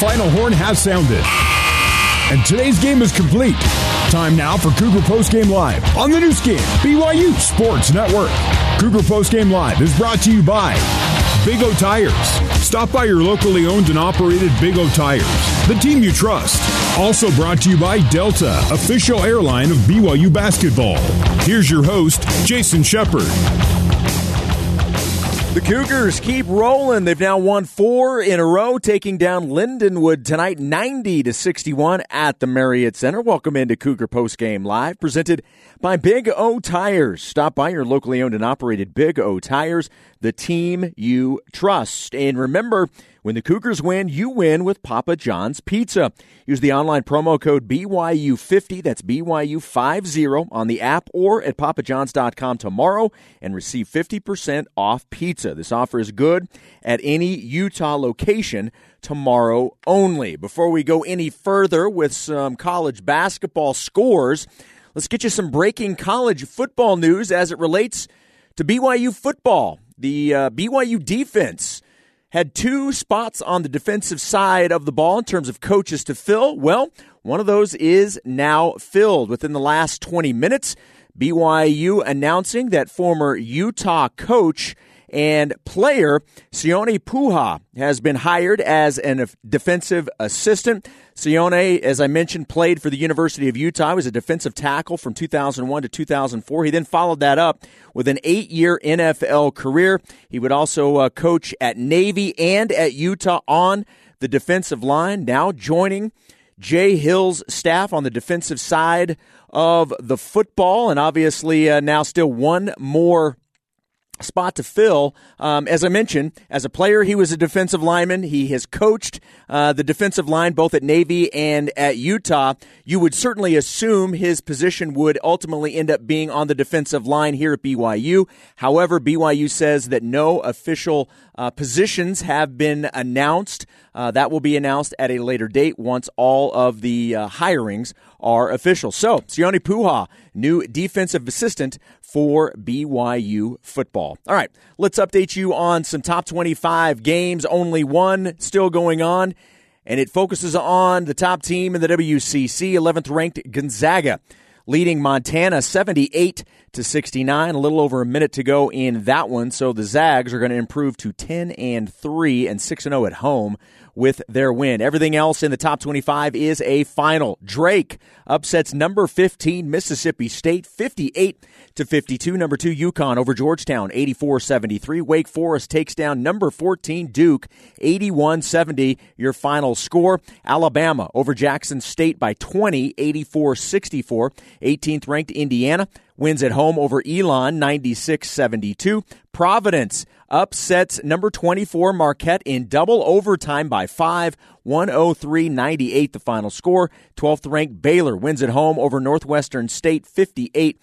final horn has sounded. And today's game is complete. Time now for Cougar Postgame Live on the new skin, BYU Sports Network. Cougar Postgame Live is brought to you by Big O Tires. Stop by your locally owned and operated Big O Tires, the team you trust. Also brought to you by Delta, official airline of BYU basketball. Here's your host, Jason Shepard. The Cougars keep rolling. They've now won 4 in a row, taking down Lindenwood tonight 90-61 at the Marriott Center. Welcome into Cougar Postgame Live, presented by Big O Tires. Stop by your locally owned and operated Big O Tires, the team you trust. And remember, when the Cougars win, you win with Papa John's Pizza. Use the online promo code BYU50, that's BYU50, on the app or at papajohns.com tomorrow and receive 50% off pizza. This offer is good at any Utah location tomorrow only. Before we go any further with some college basketball scores, let's get you some breaking college football news as it relates to BYU football. The BYU defense had 2 spots on the defensive side of the ball in terms of coaches to fill. Well, one of those is now filled. Within the last 20 minutes, BYU announcing that former Utah coach and player Sione Pouha has been hired as a defensive assistant. Sione, as I mentioned, played for the University of Utah. He was a defensive tackle from 2001 to 2004. He then followed that up with an 8-year NFL career. He would also coach at Navy and at Utah on the defensive line, now joining Jay Hill's staff on the defensive side of the football, and obviously now still one more spot to fill. As I mentioned, as a player, he was a defensive lineman. He has coached the defensive line both at Navy and at Utah. You would certainly assume his position would ultimately end up being on the defensive line here at BYU. However, BYU says that no official positions have been announced. That will be announced at a later date once all of the hirings are official. So, Sione Pouha, new defensive assistant for BYU football. All right, let's update you on some top 25 games. Only one still going on, and it focuses on the top team in the WCC, 11th-ranked Gonzaga, leading Montana 78-69. A little over a minute to go in that one, so the Zags are going to improve to 10-3 and 6-0 at home with their win. Everything else in the top 25 is a final. Drake upsets number 15 Mississippi State 58-52. Number 2 UConn over Georgetown 84-73. Wake Forest takes down number 14 Duke 81-70. Your final score: Alabama over Jackson State by 20, 84-64. 18th ranked Indiana wins at home over Elon 96-72. Providence upsets number 24 Marquette in double overtime by 5, 103-98 the final score. 12th ranked Baylor wins at home over Northwestern State 58-48.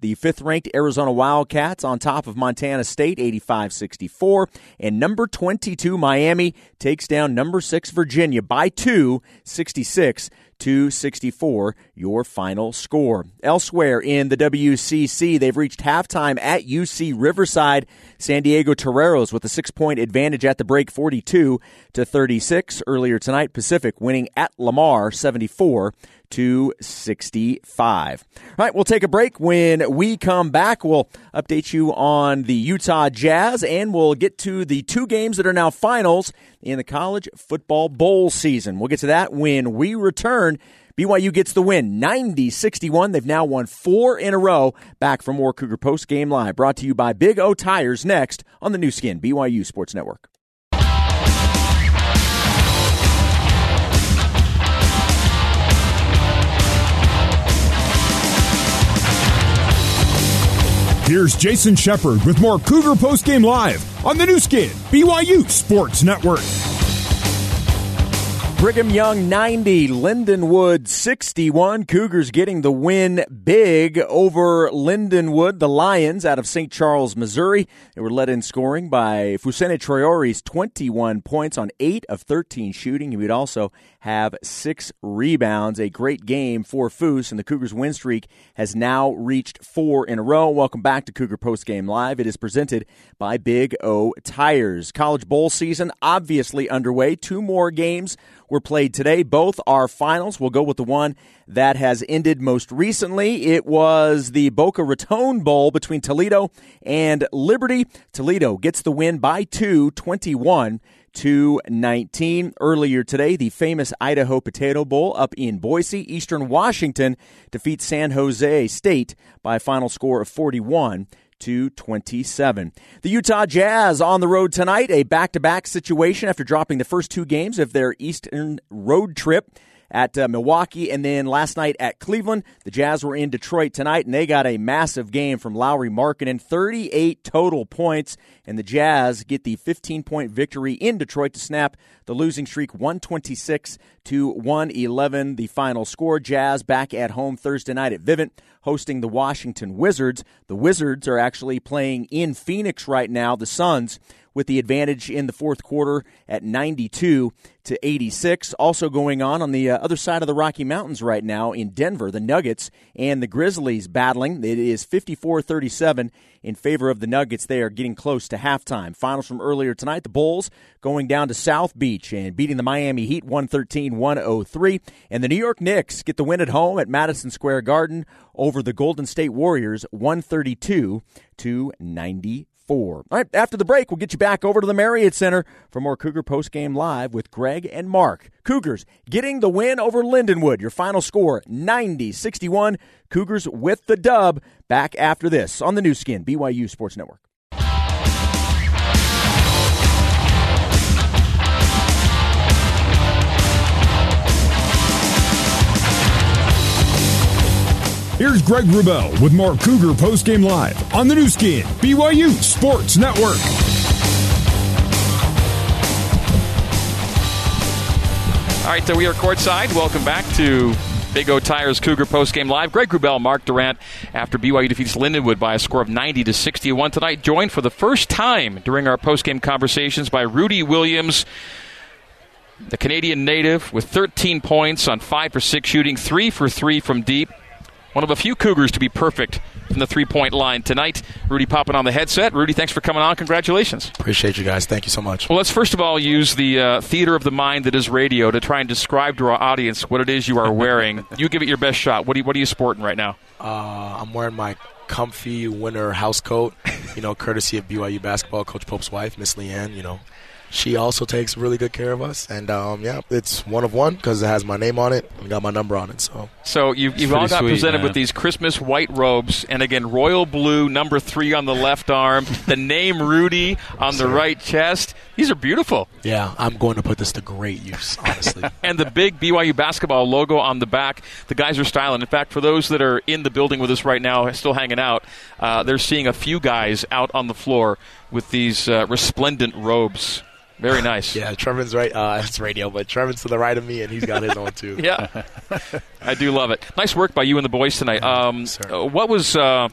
The 5th ranked Arizona Wildcats on top of Montana State 85-64. And number 22 Miami takes down number 6 Virginia by 2, 66-64, your final score. Elsewhere in the WCC, they've reached halftime at UC Riverside. San Diego Toreros with a 6-point advantage at the break, 42-36. Earlier tonight, Pacific winning at Lamar, 74-65. All right, we'll take a break. When we come back, we'll update you on the Utah Jazz, and we'll get to the 2 games that are now finals in the college football bowl season. We'll get to that when we return. BYU gets the win, 90-61. They've now won 4 in a row. Back for more Cougar Post Game Live, brought to you by Big O Tires, next on the new skin, BYU Sports Network. Here's Jason Shepard with more Cougar Post Game Live on the new skin, BYU Sports Network. Brigham Young 90, Lindenwood 61. Cougars getting the win big over Lindenwood. The Lions out of St. Charles, Missouri. They were led in scoring by Fusene Traore's 21 points on 8 of 13 shooting. He would also have 6 rebounds. A great game for Foose, and the Cougars' win streak has now reached 4 in a row. Welcome back to Cougar Postgame Live. It is presented by Big O Tires. College Bowl season obviously underway. 2 more games were played today. Both are finals. We'll go with the one that has ended most recently. It was the Boca Raton Bowl between Toledo and Liberty. Toledo gets the win by 2, 21-19. Earlier today, the famous Idaho Potato Bowl up in Boise. Eastern Washington defeats San Jose State by a final score of 41-27. The Utah Jazz on the road tonight, a back-to-back situation after dropping the first 2 games of their Eastern road trip at Milwaukee and then last night at Cleveland. The Jazz were in Detroit tonight, and they got a massive game from Lauri Markkanen, 38 total points, and the Jazz get the 15-point victory in Detroit to snap the losing streak, 126-111. The final score. Jazz back at home Thursday night at Vivint, hosting the Washington Wizards. The Wizards are actually playing in Phoenix right now. The Suns with the advantage in the fourth quarter at 92-86. Also going on the other side of the Rocky Mountains right now in Denver, the Nuggets and the Grizzlies battling. It is 54-37 in favor of the Nuggets. They are getting close to halftime. Finals from earlier tonight, the Bulls going down to South Beach and beating the Miami Heat 113-103. And the New York Knicks get the win at home at Madison Square Garden over the Golden State Warriors 132-94. All right, after the break, we'll get you back over to the Marriott Center for more Cougar Postgame Live with Greg and Mark. Cougars getting the win over Lindenwood. Your final score, 90-61. Cougars with the dub. Back after this on the new skin, BYU Sports Network. Here's Greg Wrubel with more Cougar Postgame Live on the new skin, BYU Sports Network. All right, so we are courtside. Welcome back to Big O Tires Cougar Postgame Live. Greg Wrubel, Mark Durant, after BYU defeats Lindenwood by a score of 90-61 tonight, joined for the first time during our postgame conversations by Rudy Williams, the Canadian native, with 13 points on 5-for-6 shooting, 3-for-3 from deep. One of a few Cougars to be perfect from the three-point line tonight. Rudy popping on the headset. Rudy, thanks for coming on. Congratulations. Appreciate you guys. Thank you so much. Well, let's first of all use the theater of the mind that is radio to try and describe to our audience what it is you are wearing. You give it your best shot. What are you sporting right now? I'm wearing my comfy winter house coat, courtesy of BYU basketball, Coach Pope's wife, Miss Leanne, She also takes really good care of us, and it's one of one because it has my name on it and got my number on it. So you've all got presented with these Christmas white robes, and again, royal blue, number 3 on the left arm, the name Rudy on the right chest. These are beautiful. Yeah, I'm going to put this to great use, honestly. And the big BYU basketball logo on the back, the guys are styling. In fact, for those that are in the building with us right now, still hanging out, they're seeing a few guys out on the floor with these resplendent robes. Very nice. Yeah, Trevin's right. It's radio, but Trevin's to the right of me, and he's got his own, too. Yeah. I do love it. Nice work by you and the boys tonight. What was, in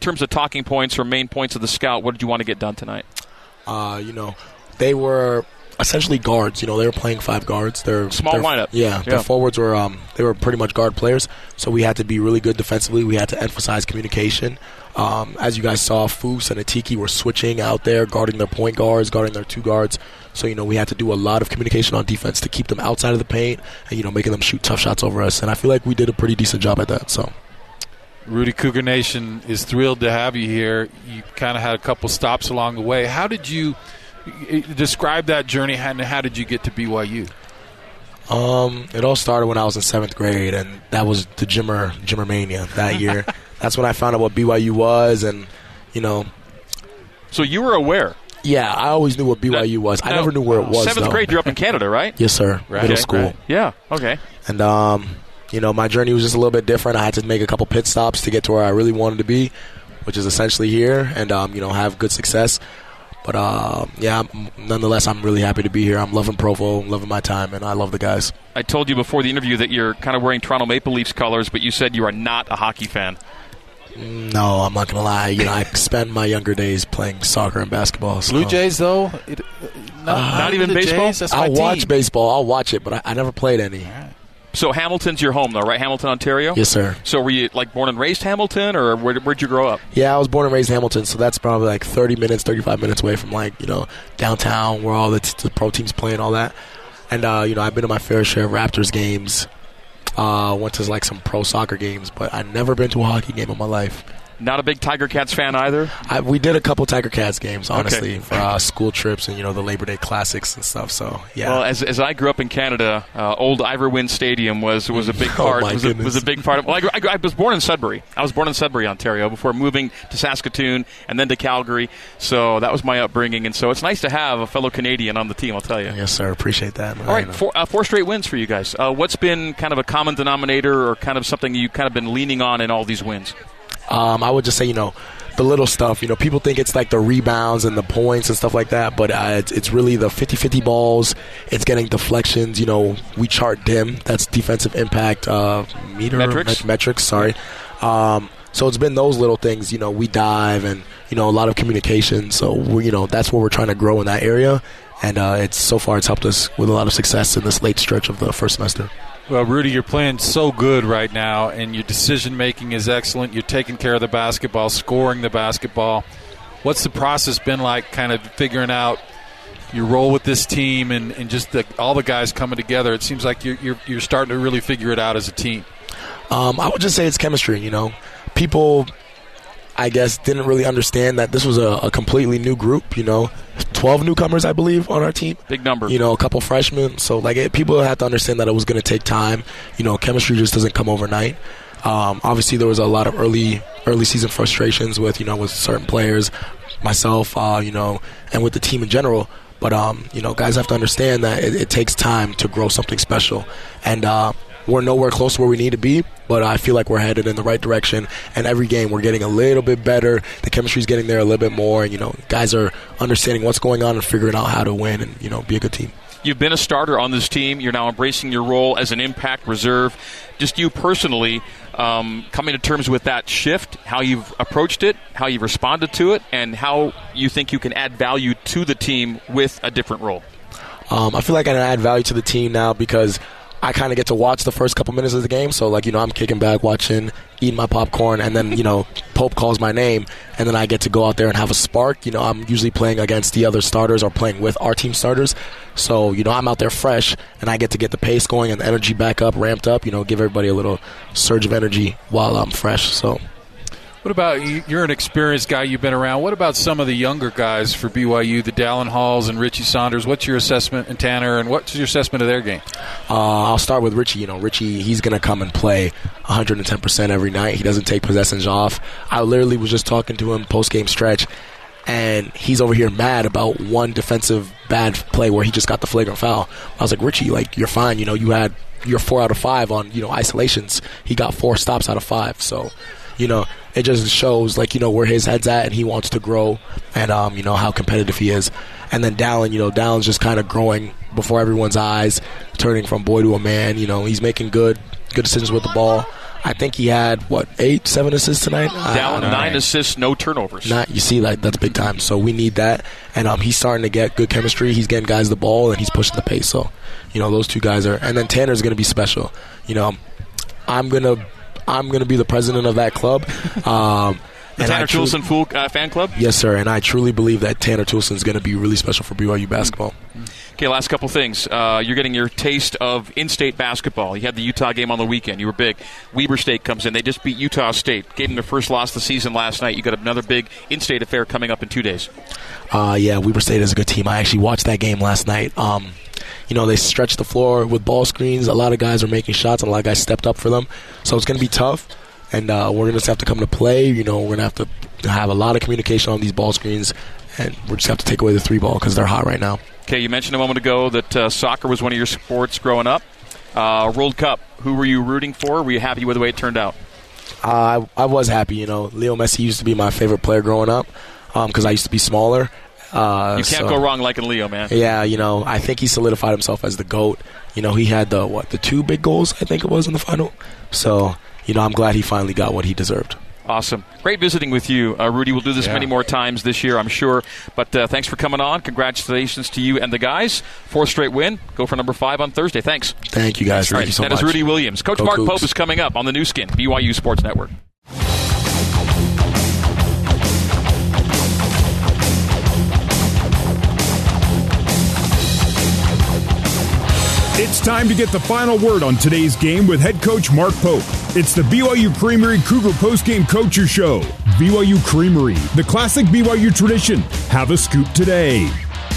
terms of talking points or main points of the scout, what did you want to get done tonight? They were essentially guards. They were playing 5 guards. Small lineup. Yeah. Their forwards were they were pretty much guard players, so we had to be really good defensively. We had to emphasize communication. As you guys saw, Foose and Atiki were switching out there, guarding their point guards, guarding their 2 guards. So, we had to do a lot of communication on defense to keep them outside of the paint and, making them shoot tough shots over us. And I feel like we did a pretty decent job at that. So, Rudy, Cougar Nation is thrilled to have you here. You kind of had a couple stops along the way. How did you describe that journey, and how did you get to BYU? It all started when I was in 7th grade, and that was the Jimmer mania that year. That's when I found out what BYU was, and, So you were aware? Yeah, I always knew what BYU was. I never knew where it was, 7th grade, you're up in Canada, right? Yes, sir. Right. Middle school. Right. Yeah, okay. And, my journey was just a little bit different. I had to make a couple pit stops to get to where I really wanted to be, which is essentially here, and, have good success. But, nonetheless, I'm really happy to be here. I'm loving Provo, loving my time, and I love the guys. I told you before the interview that you're kind of wearing Toronto Maple Leafs colors, but you said you are not a hockey fan. No, I'm not going to lie. I spend my younger days playing soccer and basketball. So. Blue Jays, though? It, Not even baseball? I'll watch baseball. I'll watch it, but I never played any. Right. So Hamilton's your home, though, right? Hamilton, Ontario? Yes, sir. So were you, like, born and raised Hamilton, or where'd you grow up? Yeah, I was born and raised Hamilton, so that's probably, like, 35 minutes away from, like, you know, downtown where all the pro teams play and all that. And, you know, I've been to my fair share of Raptors games. Went to, like, some pro soccer games, but I've never been to a hockey game in my life. Not a big Tiger Cats fan either? We did a couple Tiger Cats games, honestly, okay, for school trips and, you know, the Labor Day Classics and stuff. So, yeah. Well, as I grew up in Canada, old Ivor Wynne Stadium was a big part. Well, I was born in Sudbury. I was born in Sudbury, Ontario, before moving to Saskatoon and then to Calgary. So that was my upbringing. And so it's nice to have a fellow Canadian on the team, I'll tell you. Yes, sir. Appreciate that. All right. Four straight wins for you guys. What's been kind of a common denominator or kind of something you've kind of been leaning on in all these wins? I would just say, you know, the little stuff. You know, people think it's like the rebounds and the points and stuff like that, but it's really the 50-50 balls. It's getting deflections. You know, we chart DIM. That's defensive impact metrics. So it's been those little things. You know, we dive and, you know, a lot of communication. So, you know, that's where we're trying to grow in that area. And so far it's helped us with a lot of success in this late stretch of the first semester. Well, Rudy, you're playing so good right now, and your decision-making is excellent. You're taking care of the basketball, scoring the basketball. What's the process been like, kind of figuring out your role with this team and just all the guys coming together? It seems like you're starting to really figure it out as a team. I would just say it's chemistry, you know. People, I guess, didn't really understand that this was a completely new group, you know. 12 newcomers, I believe, on our team. Big number. You know, a couple freshmen. So, like, people have to understand that it was going to take time. You know, chemistry just doesn't come overnight. Obviously, there was a lot of early season frustrations with certain players, myself, and with the team in general. But, guys have to understand that it takes time to grow something special. And we're nowhere close to where we need to be, but I feel like we're headed in the right direction. And every game we're getting a little bit better. The chemistry's getting there a little bit more. And, you know, guys are understanding what's going on and figuring out how to win and, you know, be a good team. You've been a starter on this team. You're now embracing your role as an impact reserve. Just you personally coming to terms with that shift, how you've approached it, how you've responded to it, and how you think you can add value to the team with a different role. I feel like I can add value to the team now because – I kind of get to watch the first couple minutes of the game. So, like, you know, I'm kicking back, watching, eating my popcorn, and then, you know, Pope calls my name, and then I get to go out there and have a spark. You know, I'm usually playing against the other starters or playing with our team starters. So, you know, I'm out there fresh, and I get to get the pace going and the energy back up, ramped up, you know, give everybody a little surge of energy while I'm fresh. So, what about you're an experienced guy, you've been around. What about some of the younger guys for BYU, the Dallin Halls and Richie Saunders? What's your assessment, and Tanner, and what's your assessment of their game? I'll start with Richie. You know, Richie, he's going to come and play 110% every night. He doesn't take possessions off. I literally was just talking to him post-game stretch, and he's over here mad about one defensive bad play where he just got the flagrant foul. I was like, Richie, like, you're fine. You know, you had your 4 out of 5 on, you know, isolations. He got 4 stops out of 5, so... You know, it just shows, like, you know, where his head's at and he wants to grow and, you know, how competitive he is. And then Dallin, you know, Dallin's just kind of growing before everyone's eyes, turning from boy to a man. You know, he's making good decisions with the ball. I think he had, 7 assists tonight? Dallin, 9 assists, no turnovers. You see, like, that's big time. So we need that. And he's starting to get good chemistry. He's getting guys the ball and he's pushing the pace. So, you know, those two guys are – and then Tanner's going to be special. You know, I'm going to be the president of that club. The Tanner Toolson fan club? Yes, sir, and I truly believe that Tanner Toolson is going to be really special for BYU basketball. Okay, last couple things. You're getting your taste of in-state basketball. You had the Utah game on the weekend. You were big. Weber State comes in. They just beat Utah State. Gave them their first loss of the season last night. You got another big in-state affair coming up in 2 days. Yeah, Weber State is a good team. I actually watched that game last night. You know, they stretched the floor with ball screens. A lot of guys are making shots, and a lot of guys stepped up for them. So it's going to be tough, and we're going to just have to come to play. You know, we're going to have a lot of communication on these ball screens, and we're just going to have to take away the 3-ball because they're hot right now. Okay, you mentioned a moment ago that soccer was one of your sports growing up. World Cup, who were you rooting for? Were you happy with the way it turned out? I was happy, you know. Leo Messi used to be my favorite player growing up because I used to be smaller. You can't go wrong liking Leo, man. Yeah, you know, I think he solidified himself as the GOAT. You know, he had the 2 big goals, I think it was, in the final. So, you know, I'm glad he finally got what he deserved. Awesome. Great visiting with you, Rudy. We'll do this many more times this year, I'm sure. But thanks for coming on. Congratulations to you and the guys. 4th straight win. Go for number 5 on Thursday. Thanks. Thank you, guys. Thank you so much. That is Rudy Williams. Coach Mark Pope is coming up on the new skin, BYU Sports Network. It's time to get the final word on today's game with head coach Mark Pope. It's the BYU Creamery Cougar Postgame Coaches Show. BYU Creamery, the classic BYU tradition. Have a scoop today.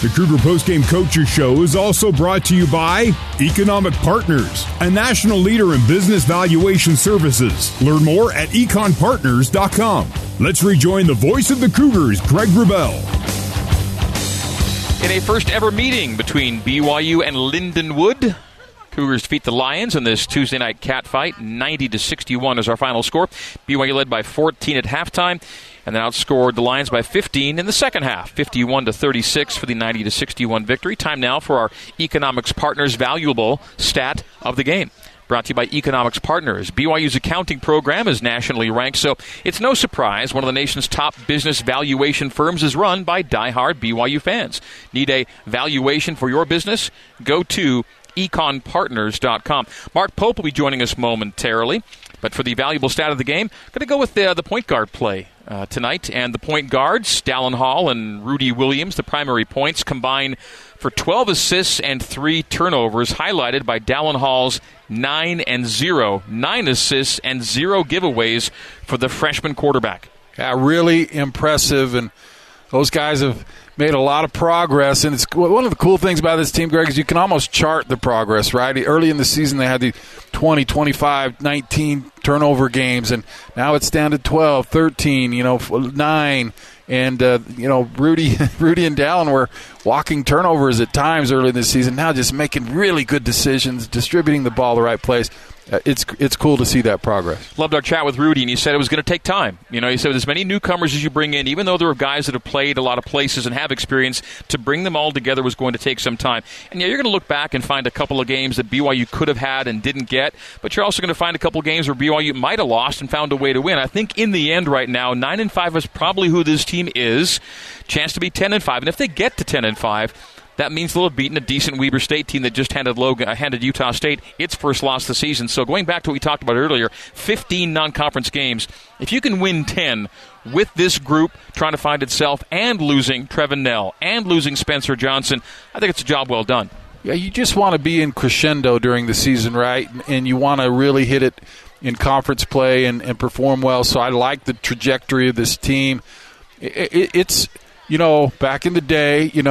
The Cougar Postgame Coaches Show is also brought to you by Economic Partners, a national leader in business valuation services. Learn more at econpartners.com. Let's rejoin the voice of the Cougars, Greg Wrubel. In a first-ever meeting between BYU and Lindenwood, Cougars defeat the Lions in this Tuesday night catfight. 90-61 is our final score. BYU led by 14 at halftime and then outscored the Lions by 15 in the second half, 51-36 for the 90-61 victory. Time now for our Economics Partners valuable stat of the game. Brought to you by Economics Partners. BYU's accounting program is nationally ranked, so it's no surprise one of the nation's top business valuation firms is run by diehard BYU fans. Need a valuation for your business? Go to econpartners.com. Mark Pope will be joining us momentarily, but for the valuable stat of the game, going to go with the point guard play tonight. And the point guards, Dallin Hall and Rudy Williams, the primary points, combine for 12 assists and 3 turnovers, highlighted by Dallin Hall's 9 and 0, 9 assists and 0 giveaways for the freshman quarterback. Yeah, really impressive, and those guys have made a lot of progress. And it's one of the cool things about this team, Greg, is you can almost chart the progress, right? Early in the season, they had the 20, 25, 19 turnover games, and now it's down to 12, 13, 9. And, Rudy and Dallin were walking turnovers at times early in the season, now just making really good decisions, distributing the ball the right place. It's cool to see that progress. Loved our chat with Rudy, and he said it was going to take time. He said with as many newcomers as you bring in, even though there are guys that have played a lot of places and have experience, to bring them all together was going to take some time. And, you're going to look back and find a couple of games that BYU could have had and didn't get, but you're also going to find a couple of games where BYU might have lost and found a way to win. I think in the end right now, 9-5 is probably who this team is. Chance to be 10-5. And if they get to 10-5, that means they'll have beaten a decent Weber State team that just handed Utah State its first loss of the season. So going back to what we talked about earlier, 15 non-conference games. If you can win 10 with this group trying to find itself and losing Trevin Nell and losing Spencer Johnson, I think it's a job well done. Yeah, you just want to be in crescendo during the season, right? And you want to really hit it in conference play and perform well. So I like the trajectory of this team. It's... back in the day, I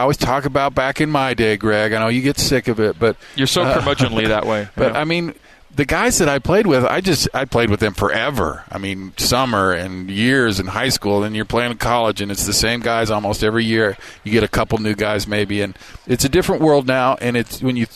always talk about back in my day, Greg. I know you get sick of it, but you're so curmudgeonly that way. But yeah. I mean, the guys that I played with, I played with them forever. I mean, summer and years in high school, and you're playing in college, and it's the same guys almost every year. You get a couple new guys maybe, and it's a different world now. And it's when you're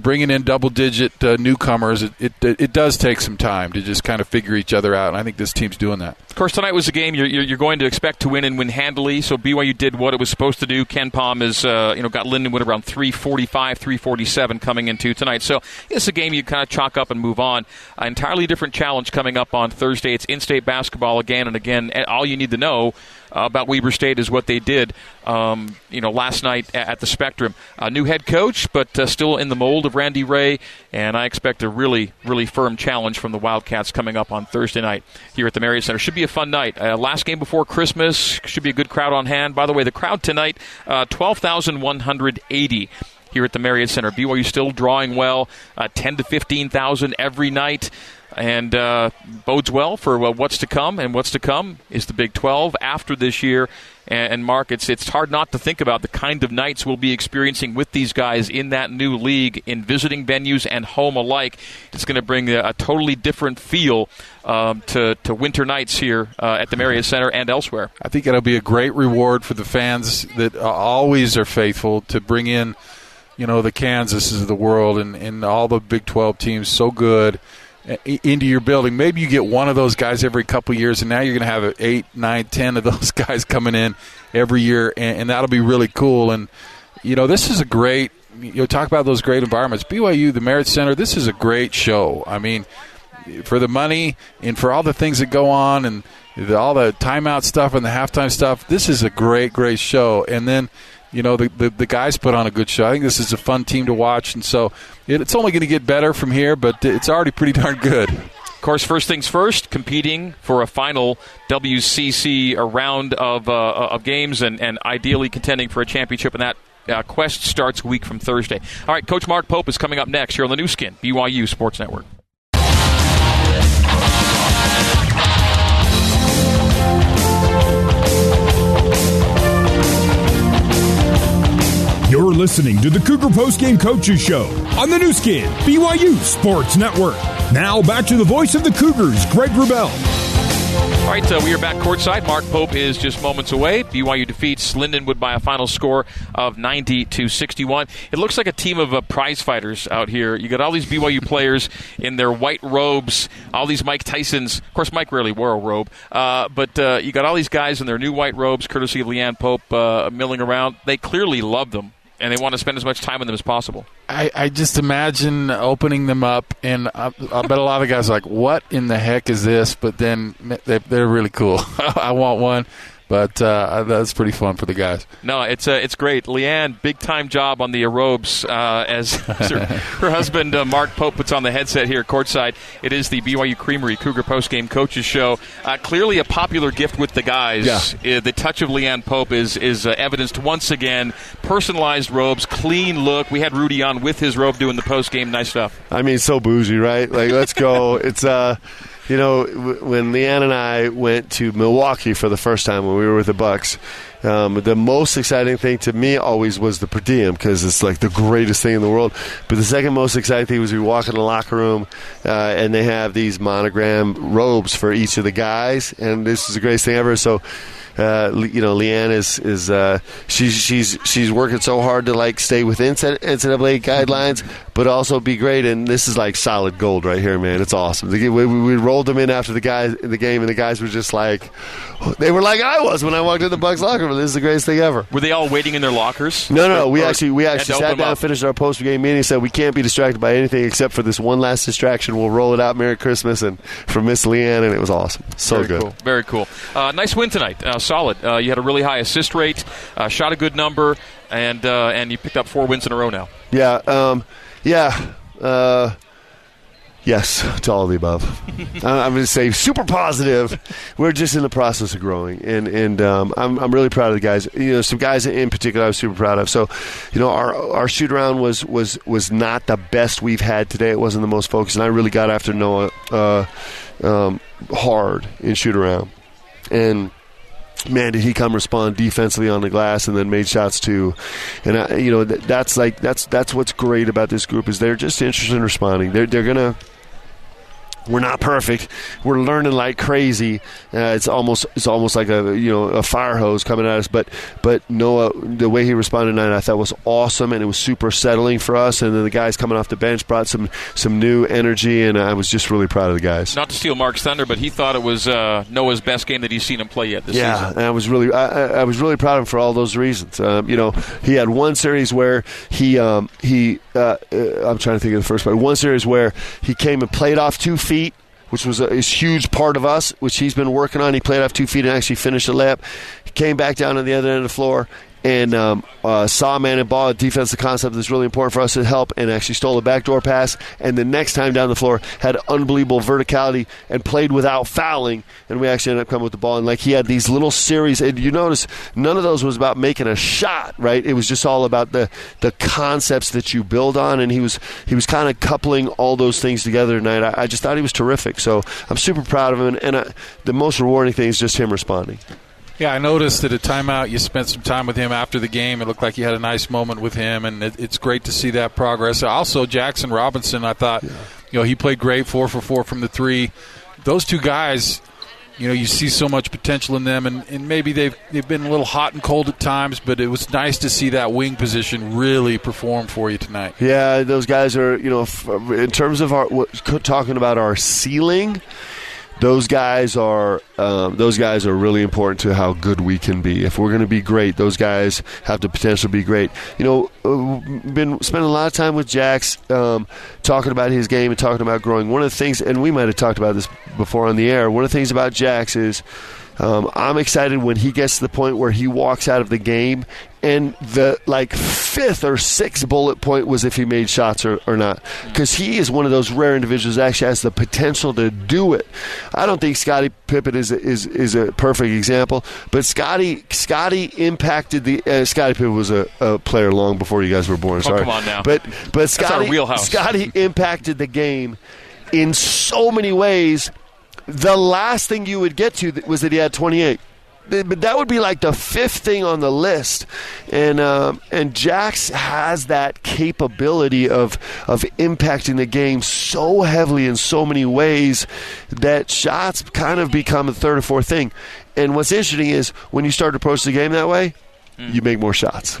bringing in double-digit newcomers, it does take some time to just kind of figure each other out, and I think this team's doing that. Of course, tonight was a game you're going to expect to win and win handily, so BYU did what it was supposed to do. Ken Pom is, got Lindenwood around 345, 347 coming into tonight. So it's a game you kind of chalk up and move on. An entirely different challenge coming up on Thursday. It's in-state basketball again and again, and all you need to know about Weber State is what they did, last night at the Spectrum. A new head coach, but still in the mold of Randy Ray, and I expect a really, really firm challenge from the Wildcats coming up on Thursday night here at the Marriott Center. Should be a fun night. Last game before Christmas, should be a good crowd on hand. By the way, the crowd tonight, 12,180. Here at the Marriott Center. BYU still drawing well, 10 to 15,000 every night, and bodes well for what's to come. And what's to come is the Big 12 after this year. And Mark, it's hard not to think about the kind of nights we'll be experiencing with these guys in that new league, in visiting venues and home alike. It's going to bring a totally different feel to winter nights here at the Marriott Center and elsewhere. I think it'll be a great reward for the fans that always are faithful to bring in the Kansases of the world and all the Big 12 teams so good into your building. Maybe you get one of those guys every couple of years, and now you're going to have 8, 9, 10 of those guys coming in every year, and that'll be really cool. And, this is a great – talk about those great environments. BYU, the Marriott Center, this is a great show. I mean, for the money and for all the things that go on and all the timeout stuff and the halftime stuff, this is a great, great show. And then, you know, the guys put on a good show. I think this is a fun team to watch. And so it's only going to get better from here, but it's already pretty darn good. Of course, first things first, competing for a final WCC round of games and ideally contending for a championship. And that quest starts a week from Thursday. All right, Coach Mark Pope is coming up next here on the new skin, BYU Sports Network. You're listening to the Cougar Postgame Coaches Show on the new skin, BYU Sports Network. Now back to the voice of the Cougars, Greg Wrubel. All right, so we are back courtside. Mark Pope is just moments away. BYU defeats Lindenwood by a final score of 90-61. It looks like a team of prize fighters out here. You got all these BYU players in their white robes, all these Mike Tysons. Of course, Mike rarely wore a robe. But you got all these guys in their new white robes, courtesy of Leanne Pope, milling around. They clearly love them. And they want to spend as much time with them as possible. I just imagine opening them up, and I bet a lot of guys are like, what in the heck is this? But then they're really cool. I want one. But that's pretty fun for the guys. No, it's great. Leanne, big-time job on the robes as her husband, Mark Pope, puts on the headset here at courtside. It is the BYU Creamery Cougar Postgame Coaches Show. Clearly a popular gift with the guys. Yeah. The touch of Leanne Pope is evidenced once again. Personalized robes, clean look. We had Rudy on with his robe doing the postgame. Nice stuff. I mean, so bougie, right? Like, let's go. It's you know, when Leanne and I went to Milwaukee for the first time when we were with the Bucks, the most exciting thing to me always was the per diem because it's like the greatest thing in the world. But the second most exciting thing was we walk in the locker room and they have these monogram robes for each of the guys, and this is the greatest thing ever. So, you know, Leanne is she's working so hard to like stay within NCAA guidelines, but also be great. And this is like solid gold right here, man. It's awesome. We rolled them in after the game, and the guys were just like, they were like I was when I walked in the Bucks locker room. This is the greatest thing ever. Were they all waiting in their lockers? No. We actually sat down, finished our post game meeting, said we can't be distracted by anything except for this one last distraction. We'll roll it out. Merry Christmas, and from Miss Leanne, and it was awesome. So very good, cool. Very cool. Nice win tonight. Solid. You had a really high assist rate, shot a good number, and you picked up 4 wins in a row now. Yes to all of the above. I'm going to say super positive. We're just in the process of growing, and I'm really proud of the guys. You know, some guys in particular I was super proud of. So, you know, our shoot around was not the best we've had today. It wasn't the most focused, and I really got after Noah hard in shoot around, and. Man, did he come respond defensively on the glass and then made shots too. And, you know, that's what's great about this group is they're just interested in responding. They're going to – we're not perfect. We're learning like crazy. It's almost like a, you know, a fire hose coming at us. But Noah, the way he responded tonight I thought was awesome, and it was super settling for us. And then the guys coming off the bench brought some new energy, and I was just really proud of the guys. Not to steal Mark's thunder, but he thought it was Noah's best game that he's seen him play yet this season. Yeah, I was really proud of him for all those reasons. You know, he had one series where I'm trying to think of the first part. One series where he came and played off 2 feet, which was a huge part of us, which he's been working on. He played off 2 feet and actually finished the layup. He came back down to the other end of the floor and saw a man and ball, a defensive concept that's really important for us to help, and actually stole a backdoor pass. And the next time down the floor had unbelievable verticality and played without fouling, and we actually ended up coming with the ball. And, like, he had these little series. And you notice none of those was about making a shot, right? It was just all about the concepts that you build on, and he was kind of coupling all those things together tonight. I just thought he was terrific. So I'm super proud of him, and the most rewarding thing is just him responding. Yeah, I noticed that at timeout you spent some time with him after the game. It looked like you had a nice moment with him, and it's great to see that progress. Also, Jackson Robinson, I thought, you know, he played great, 4 for 4 from the three. Those two guys, you know, you see so much potential in them, and maybe they've been a little hot and cold at times, but it was nice to see that wing position really perform for you tonight. Yeah, those guys are, you know, in terms of talking about our ceiling, Those guys are really important to how good we can be. If we're going to be great, those guys have the potential to be great. You know, we've been spending a lot of time with Jax, talking about his game and talking about growing. One of the things, and we might have talked about this before on the air, one of the things about Jax is I'm excited when he gets to the point where he walks out of the game and the like fifth or sixth bullet point was if he made shots or not, because he is one of those rare individuals that actually has the potential to do it. I don't think Scottie Pippen is a perfect example, but Scottie impacted the Scottie Pippen was a player long before you guys were born. Sorry, oh, come on now. But Scottie impacted the game in so many ways. The last thing you would get to was that he had 28. But that would be like the fifth thing on the list. And Jax has that capability of impacting the game so heavily in so many ways that shots kind of become a third or fourth thing. And what's interesting is when you start to approach the game that way, you make more shots.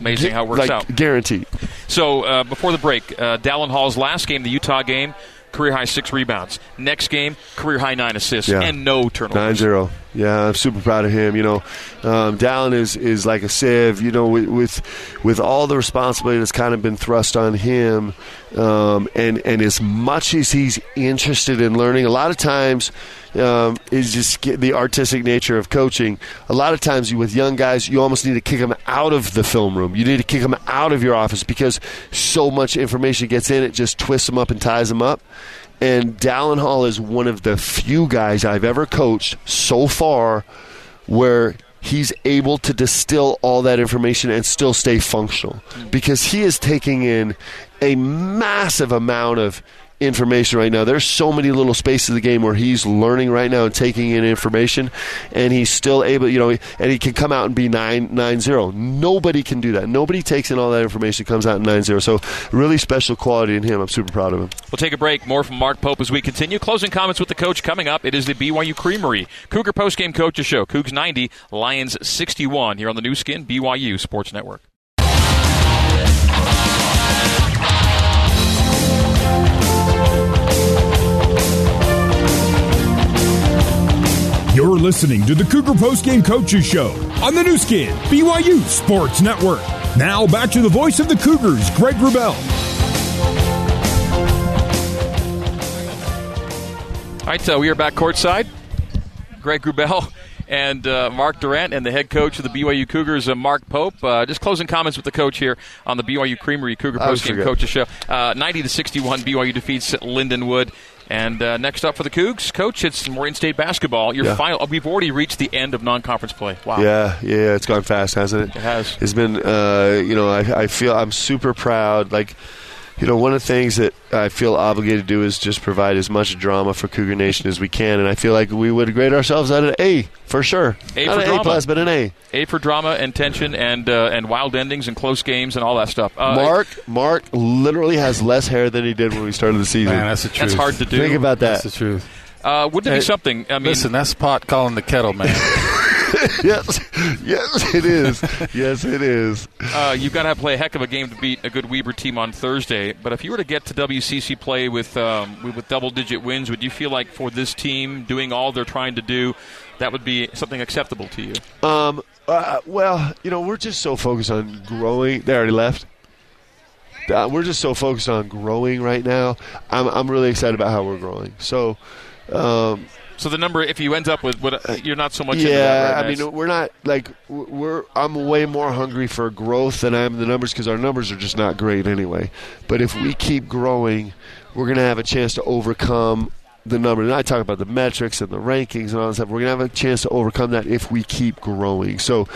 Amazing how it works out. Guaranteed. So before the break, Dallin Hall's last game, the Utah game, career-high 6 rebounds. Next game, career-high 9 assists and no turnovers. 9-0. Yeah, I'm super proud of him. You know, Dallin is like a sieve. You know, with all the responsibility that's kind of been thrust on him, and as much as he's interested in learning, a lot of times is just the artistic nature of coaching. A lot of times with young guys, you almost need to kick them out of the film room. You need to kick them out of your office because so much information gets in, it just twists them up and ties them up. And Dallin Hall is one of the few guys I've ever coached so far where he's able to distill all that information and still stay functional, because he is taking in a massive amount of information right now. There's so many little spaces of the game where he's learning right now and taking in information, and he's still able, you know, and he can come out and be 9-0. Nobody can do that. Nobody takes in all that information, comes out in 9-0. So really special quality in him. I'm super proud of him. We'll take a break. More from Mark Pope as we continue. Closing comments with the coach coming up. It is the BYU Creamery Cougar Postgame Coaches Show. Cougs 90, Lions 61 here on the new skin BYU Sports Network. You're listening to the Cougar Postgame Coaches Show on the new skin, BYU Sports Network. Now back to the voice of the Cougars, Greg Wrubel. All right, so we are back courtside. Greg Wrubel and Mark Durant and the head coach of the BYU Cougars, Mark Pope. Just closing comments with the coach here on the BYU Creamery Cougar Postgame Coaches Show. 90-61, BYU defeats Lindenwood. And next up for the Cougs, Coach, it's Moraine State basketball. Your final. We've already reached the end of non-conference play. Wow. Yeah, it's gone fast, hasn't it? It has. It's been, you know, I feel I'm super proud. Like, you know, one of the things that I feel obligated to do is just provide as much drama for Cougar Nation as we can. And I feel like we would grade ourselves at an A for sure. Not an A plus, but an A. A for drama and tension and wild endings and close games and all that stuff. Mark literally has less hair than he did when we started the season. Man, that's the truth. That's hard to do. Think about that. That's the truth. Wouldn't it be something? I mean, listen, that's pot calling the kettle, man. Yes, it is. Yes, it is. You've got to have play a heck of a game to beat a good Weber team on Thursday. But if you were to get to WCC play with double-digit wins, would you feel like for this team doing all they're trying to do, that would be something acceptable to you? Well, you know, we're just so focused on growing. They already left. We're just so focused on growing right now. I'm really excited about how we're growing. So. So the number, if you end up with, you're not so much into that right now. I mean, we're not, like, I'm way more hungry for growth than I am the numbers, because our numbers are just not great anyway. But if we keep growing, we're going to have a chance to overcome the number. And I talk about the metrics and the rankings and all that stuff. We're going to have a chance to overcome that if we keep growing. So,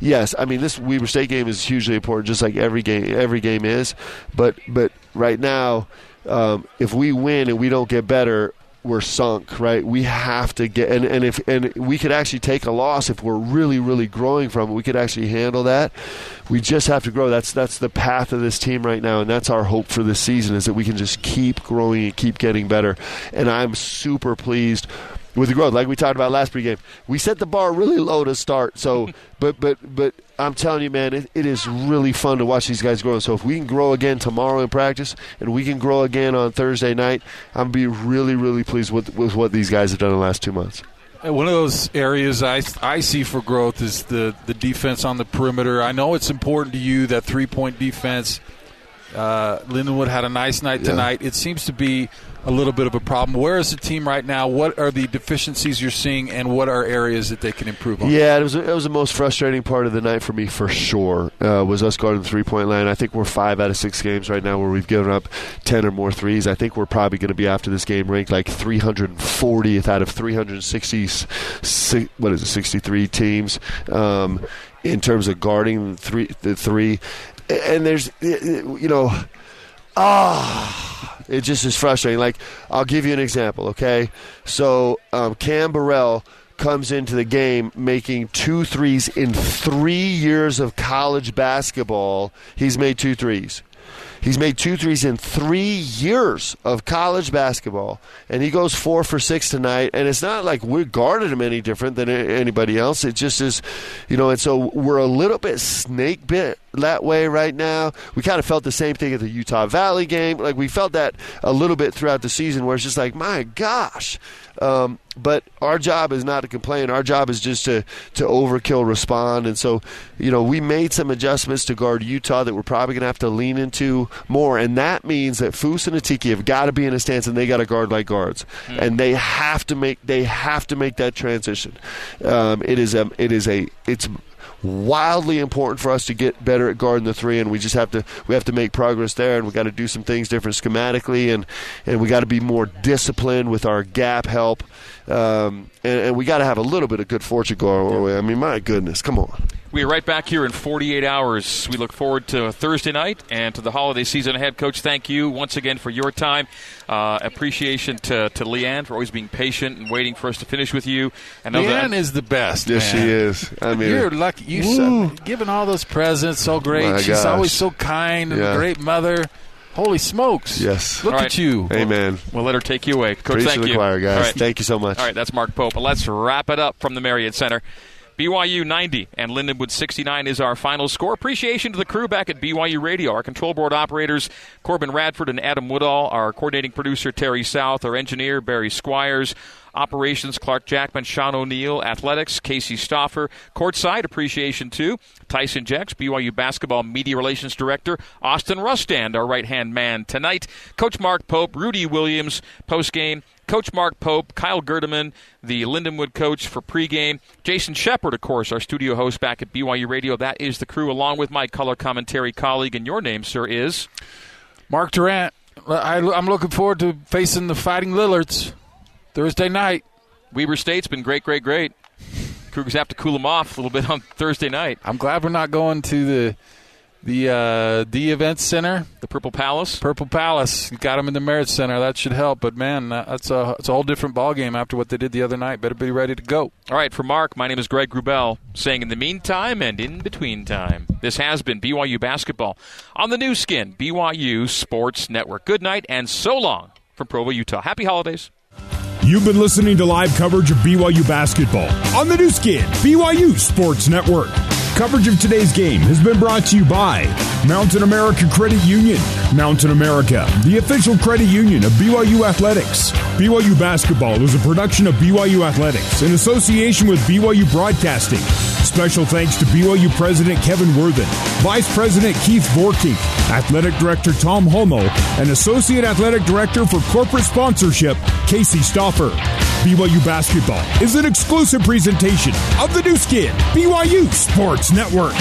yes, I mean, this Weber State game is hugely important, just like every game is. But right now, if we win and we don't get better, we're sunk, right? We have to get, and we could actually take a loss if we're really, really growing from it. We could actually handle that. We just have to grow. That's the path of this team right now, and that's our hope for this season, is that we can just keep growing and keep getting better. And I'm super pleased with the growth, like we talked about last pregame. We set the bar really low to start. So, but I'm telling you, man, it is really fun to watch these guys grow. So if we can grow again tomorrow in practice and we can grow again on Thursday night, I'm be really, really pleased with what these guys have done in the last 2 months. One of those areas I see for growth is the defense on the perimeter. I know it's important to you, that three-point defense. Lindenwood had a nice night tonight. It seems to be a little bit of a problem. Where is the team right now? What are the deficiencies you're seeing, and what are areas that they can improve on? Yeah, it was the most frustrating part of the night for me, for sure, was us guarding the three-point line. I think we're 5 out of 6 games right now where we've given up 10 or more threes. I think we're probably going to be, after this game, ranked like 340th out of 63 teams in terms of guarding the three. And there's, you know, it just is frustrating. Like, I'll give you an example, okay? So Cam Burrell comes into the game making 2 threes in 3 years of college basketball. He's made 2 threes. He's made 2 threes in 3 years of college basketball, and he goes 4 for 6 tonight. And it's not like we guarded him any different than anybody else. It just is, you know, and so we're a little bit snake bit that way right now. We kind of felt the same thing at the Utah Valley game. Like, we felt that a little bit throughout the season where it's just like, my gosh. But our job is not to complain. Our job is just to overkill, respond. And so, you know, we made some adjustments to guard Utah that we're probably going to have to lean into more. And that means that Fus and Atiki have got to be in a stance, and they got to guard like guards. Mm-hmm. And they have to make that transition. It's wildly important for us to get better at guarding the three, and we have to make progress there, and we got to do some things different schematically, and we got to be more disciplined with our gap help, and we got to have a little bit of good fortune going our way. I mean, my goodness, come on. We are right back here in 48 hours. We look forward to Thursday night and to the holiday season ahead. Coach, thank you once again for your time. Appreciation to Leanne for always being patient and waiting for us to finish with you. Leanne is the best. Yes, man. She is. I mean, you're lucky. You giving all those presents, so great. My She's gosh. Always so kind and a great mother. Holy smokes. Yes. Look right. at you. Amen. We'll let her take you away. Coach, thank you. Preach to the choir, guys. Right. Thank you so much. All right, that's Mark Pope. Let's wrap it up from the Marriott Center. BYU 90 and Lindenwood 69 is our final score. Appreciation to the crew back at BYU Radio. Our control board operators, Corbin Radford and Adam Woodall. Our coordinating producer, Terry South. Our engineer, Barry Squires. Operations, Clark Jackman, Sean O'Neill. Athletics, Casey Stoffer. Courtside, appreciation to Tyson Jecks, BYU Basketball Media Relations Director. Austin Rustand, our right-hand man tonight. Coach Mark Pope, Rudy Williams, postgame. Coach Mark Pope, Kyle Gerdeman, the Lindenwood coach, for pregame. Jason Shepard, of course, our studio host back at BYU Radio. That is the crew, along with my color commentary colleague. And your name, sir, is? Mark Durant. I'm looking forward to facing the Fighting Lillards Thursday night. Weber State's been great. Cougars have to cool them off a little bit on Thursday night. I'm glad we're not going to the event center, the Purple Palace. You got them in the Marriott Center. That should help. But man, it's a whole different ball game after what they did the other night. Better be ready to go. All right, for Mark, my name is Greg Wrubel, saying in the meantime and in between time, this has been BYU Basketball on the new skin, BYU Sports Network. Good night and so long from Provo, Utah. Happy holidays. You've been listening to live coverage of BYU basketball on the new skin, BYU Sports Network. Coverage of today's game has been brought to you by Mountain America Credit Union. Mountain America, the official credit union of BYU Athletics. BYU Basketball is a production of BYU Athletics in association with BYU Broadcasting. Special thanks to BYU President Kevin Worthen, Vice President Keith Vorking, Athletic Director Tom Homo, and Associate Athletic Director for Corporate Sponsorship, Casey Stoffer. BYU Basketball is an exclusive presentation of the new skin, BYU Sports Network.